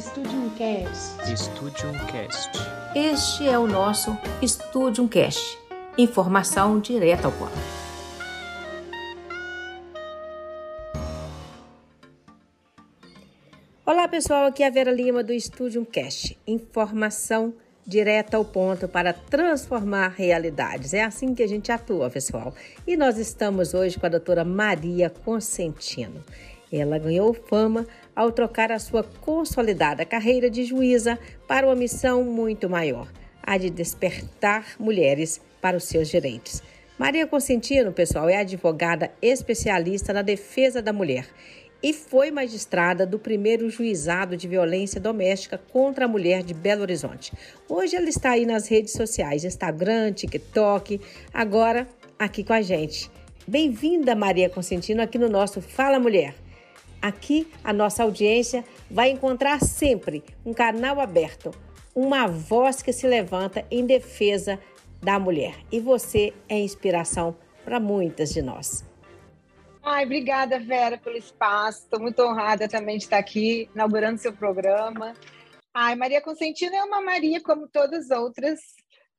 Studium Cast. Este é o nosso Studium Cast. Informação direta ao ponto. Olá pessoal, aqui é a Vera Lima do Studium Cast. Informação direta ao ponto para transformar realidades. É assim que a gente atua, pessoal. E nós estamos hoje com a doutora Maria Cosentino. Ela ganhou fama ao trocar a sua consolidada carreira de juíza para uma missão muito maior, a de despertar mulheres para os seus direitos. Maria Cosentino, pessoal, é advogada especialista na defesa da mulher e foi magistrada do primeiro Juizado de Violência Doméstica contra a Mulher de Belo Horizonte. Hoje ela está aí nas redes sociais, Instagram, TikTok, agora aqui com a gente. Bem-vinda, Maria Cosentino, aqui no nosso Fala Mulher. Aqui, a nossa audiência vai encontrar sempre um canal aberto, uma voz que se levanta em defesa da mulher. E você é inspiração para muitas de nós. Ai, obrigada, Vera, pelo espaço. Estou muito honrada também de estar aqui, inaugurando seu programa. Ai, Maria Cosentino é uma Maria, como todas as outras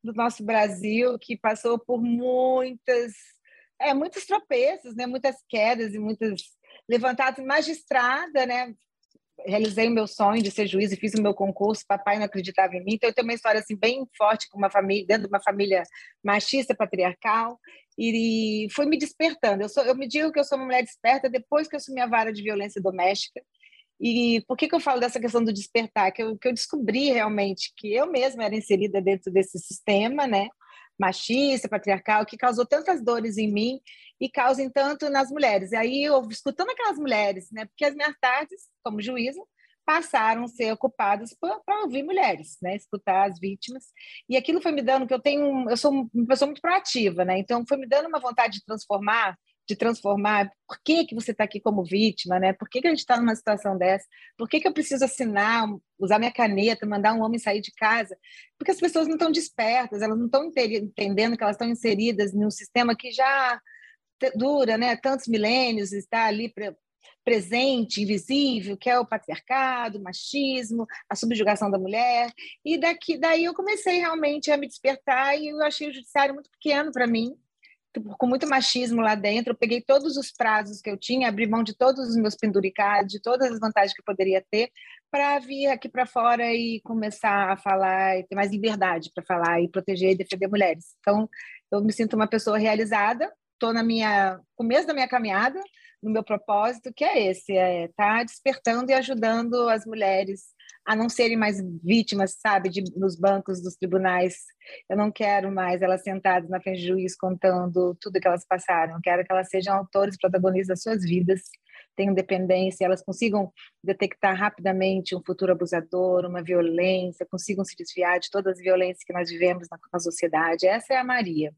do nosso Brasil, que passou por muitos tropeços, né? Muitas quedas e muitas... levantada magistrada, né? Realizei o meu sonho de ser juíza e fiz o meu concurso, papai não acreditava em mim, então eu tenho uma história assim, bem forte com uma família, dentro de uma família machista, patriarcal, e fui me despertando. Eu me digo que eu sou uma mulher desperta depois que eu assumi a vara de violência doméstica. E por que eu falo dessa questão do despertar? Que eu descobri realmente que eu mesma era inserida dentro desse sistema, né? Machista, patriarcal, que causou tantas dores em mim e causam tanto nas mulheres. E aí, eu escutando aquelas mulheres, né? Porque as minhas tardes, como juíza, passaram a ser ocupadas para ouvir mulheres, né? Escutar as vítimas. E aquilo foi me dando que eu sou uma pessoa muito proativa, né? Então, foi me dando uma vontade de transformar, por que você está aqui como vítima, né? Por que a gente está numa situação dessa? Por que eu preciso assinar, usar minha caneta, mandar um homem sair de casa? Porque as pessoas não estão despertas, elas não estão entendendo que elas estão inseridas num sistema que já dura, né? Tantos milênios, está ali presente, invisível, que é o patriarcado, o machismo, a subjugação da mulher. E daí eu comecei realmente a me despertar e eu achei o judiciário muito pequeno para mim, com muito machismo lá dentro. Eu peguei todos os prazos que eu tinha, abri mão de todos os meus penduricados, de todas as vantagens que eu poderia ter, para vir aqui para fora e começar a falar e ter mais liberdade para falar e proteger e defender mulheres. Então, eu me sinto uma pessoa realizada, estou no começo da minha caminhada, no meu propósito, que é esse, tá despertando e ajudando as mulheres a não serem mais vítimas, sabe, nos bancos dos tribunais. Eu não quero mais elas sentadas na frente do juiz contando tudo que elas passaram. Eu quero que elas sejam autores, protagonistas das suas vidas, tenham dependência, elas consigam detectar rapidamente um futuro abusador, uma violência, consigam se desviar de todas as violências que nós vivemos na sociedade. Essa é a Maria.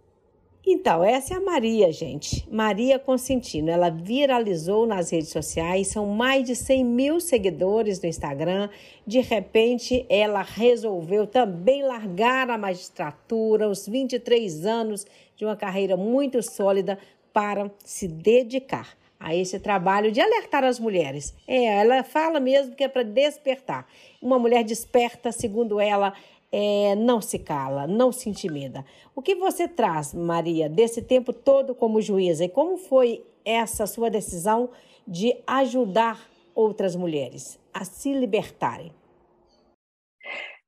Então, essa é a Maria, gente. Maria Cosentino, ela viralizou nas redes sociais, são mais de 100 mil seguidores no Instagram. De repente, ela resolveu também largar a magistratura, os 23 anos de uma carreira muito sólida, para se dedicar a esse trabalho de alertar as mulheres. Ela fala mesmo que é para despertar. Uma mulher desperta, segundo ela, não se cala, não se intimida. O que você traz, Maria, desse tempo todo como juíza? E como foi essa sua decisão de ajudar outras mulheres a se libertarem?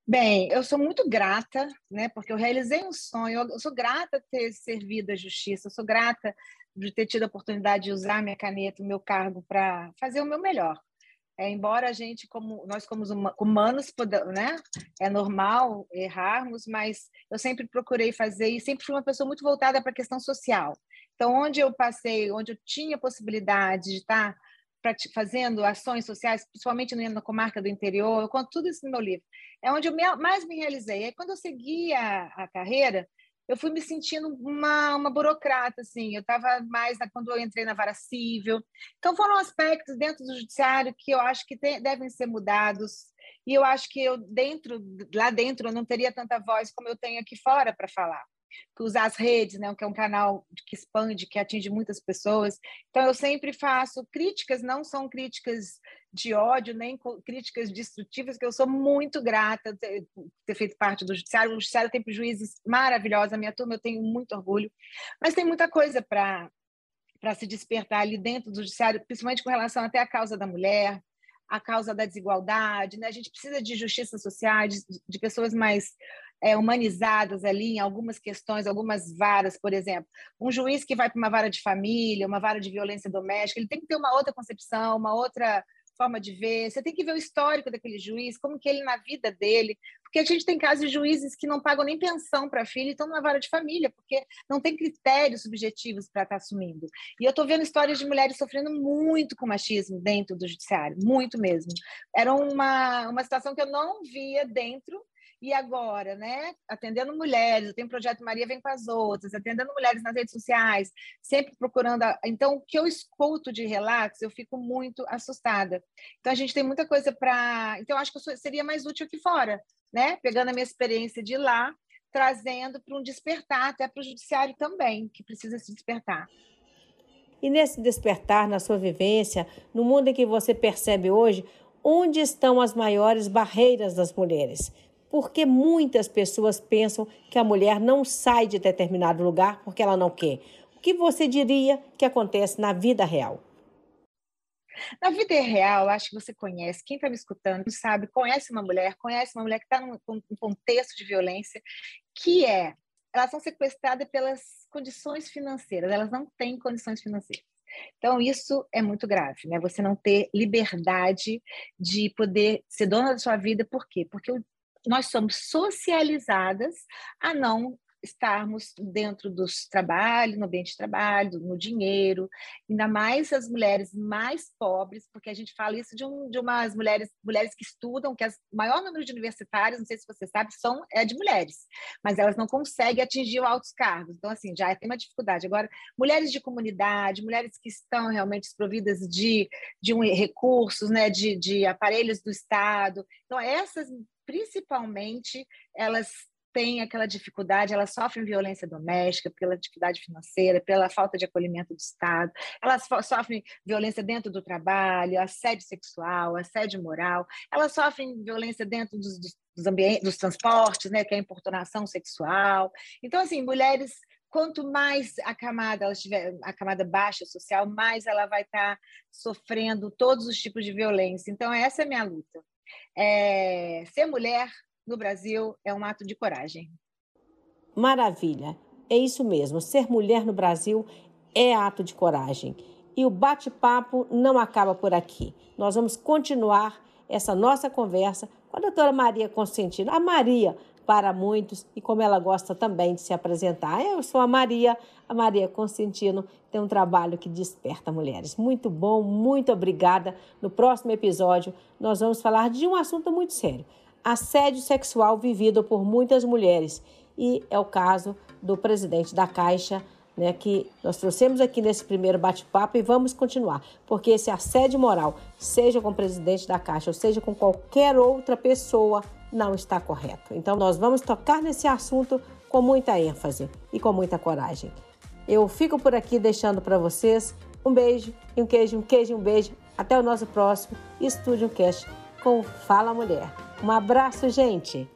Bem, eu sou muito grata, né? Porque eu realizei um sonho. Eu sou grata de ter servido a justiça. Eu sou grata de ter tido a oportunidade de usar minha caneta, o meu cargo, para fazer o meu melhor. Embora a gente, como humanos, né? É normal errarmos, mas eu sempre procurei fazer e sempre fui uma pessoa muito voltada para a questão social. Então, onde eu passei, onde eu tinha possibilidade de estar fazendo ações sociais, principalmente na comarca do interior, eu conto tudo isso no meu livro, é onde eu mais me realizei. Aí, quando eu segui a carreira, eu fui me sentindo uma burocrata, assim. Eu estava mais quando eu entrei na vara civil. Então, foram aspectos dentro do judiciário que eu acho que devem ser mudados. E eu acho que lá dentro eu não teria tanta voz como eu tenho aqui fora para falar. usar as redes, né, que é um canal que expande, que atinge muitas pessoas. Então, eu sempre faço críticas, não são críticas de ódio, nem críticas destrutivas, que eu sou muito grata por ter feito parte do judiciário. O judiciário tem juízes maravilhosos, a minha turma, eu tenho muito orgulho, mas tem muita coisa para se despertar ali dentro do judiciário, principalmente com relação até à causa da mulher, a causa da desigualdade, né? A gente precisa de justiça social, de pessoas mais humanizadas ali em algumas questões, algumas varas, por exemplo. Um juiz que vai para uma vara de família, uma vara de violência doméstica, ele tem que ter uma outra concepção, uma outra forma de ver, você tem que ver o histórico daquele juiz, como que ele na vida dele, porque a gente tem casos de juízes que não pagam nem pensão para filho e estão numa vara de família, porque não tem critérios subjetivos para estar assumindo. E eu estou vendo histórias de mulheres sofrendo muito com machismo dentro do judiciário, muito mesmo. Era uma situação que eu não via dentro. E agora, né? Atendendo mulheres, eu tenho o projeto Maria Vem com as Outras, atendendo mulheres nas redes sociais, sempre procurando... Então, o que eu escuto de relatos, eu fico muito assustada. Então, a gente tem muita coisa para... Então, eu acho que eu seria mais útil aqui fora, né? Pegando a minha experiência de lá, trazendo para um despertar, até para o judiciário também, que precisa se despertar. E nesse despertar, na sua vivência, no mundo em que você percebe hoje, onde estão as maiores barreiras das mulheres? Porque muitas pessoas pensam que a mulher não sai de determinado lugar porque ela não quer. O que você diria que acontece na vida real? Na vida real, acho que você conhece, quem está me escutando sabe, conhece uma mulher que está num contexto de violência, que elas são sequestradas pelas condições financeiras, elas não têm condições financeiras. Então, isso é muito grave, né? Você não ter liberdade de poder ser dona da sua vida, por quê? Porque nós somos socializadas a não estarmos dentro dos trabalhos, no ambiente de trabalho, no dinheiro, ainda mais as mulheres mais pobres, porque a gente fala isso de umas mulheres que estudam, que o maior número de universitários, não sei se você sabe, é de mulheres, mas elas não conseguem atingir altos cargos, então assim, já tem uma dificuldade. Agora, mulheres de comunidade, mulheres que estão realmente desprovidas de recursos, né, de aparelhos do Estado, então essas principalmente, elas têm aquela dificuldade, elas sofrem violência doméstica, pela dificuldade financeira, pela falta de acolhimento do Estado, elas sofrem violência dentro do trabalho, assédio sexual, assédio moral, elas sofrem violência dentro dos ambientes, dos transportes, né, que é a importunação sexual. Então, assim, mulheres... Quanto mais a camada baixa social, mais ela vai estar sofrendo todos os tipos de violência. Então, essa é a minha luta. Ser mulher no Brasil é um ato de coragem. Maravilha, é isso mesmo. Ser mulher no Brasil é ato de coragem. E o bate-papo não acaba por aqui. Nós vamos continuar essa nossa conversa com a doutora Maria Cosentino. A Maria... para muitos, e como ela gosta também de se apresentar. Eu sou a Maria Cosentino, tem um trabalho que desperta mulheres. Muito bom, muito obrigada. No próximo episódio, nós vamos falar de um assunto muito sério, assédio sexual vivido por muitas mulheres. E é o caso do presidente da Caixa, né, que nós trouxemos aqui nesse primeiro bate-papo, e vamos continuar, porque esse assédio moral, seja com o presidente da Caixa ou seja com qualquer outra pessoa, não está correto. Então, nós vamos tocar nesse assunto com muita ênfase e com muita coragem. Eu fico por aqui deixando para vocês um beijo e um queijo, um queijo e um beijo. Até o nosso próximo Studium Cast com Fala Mulher. Um abraço, gente!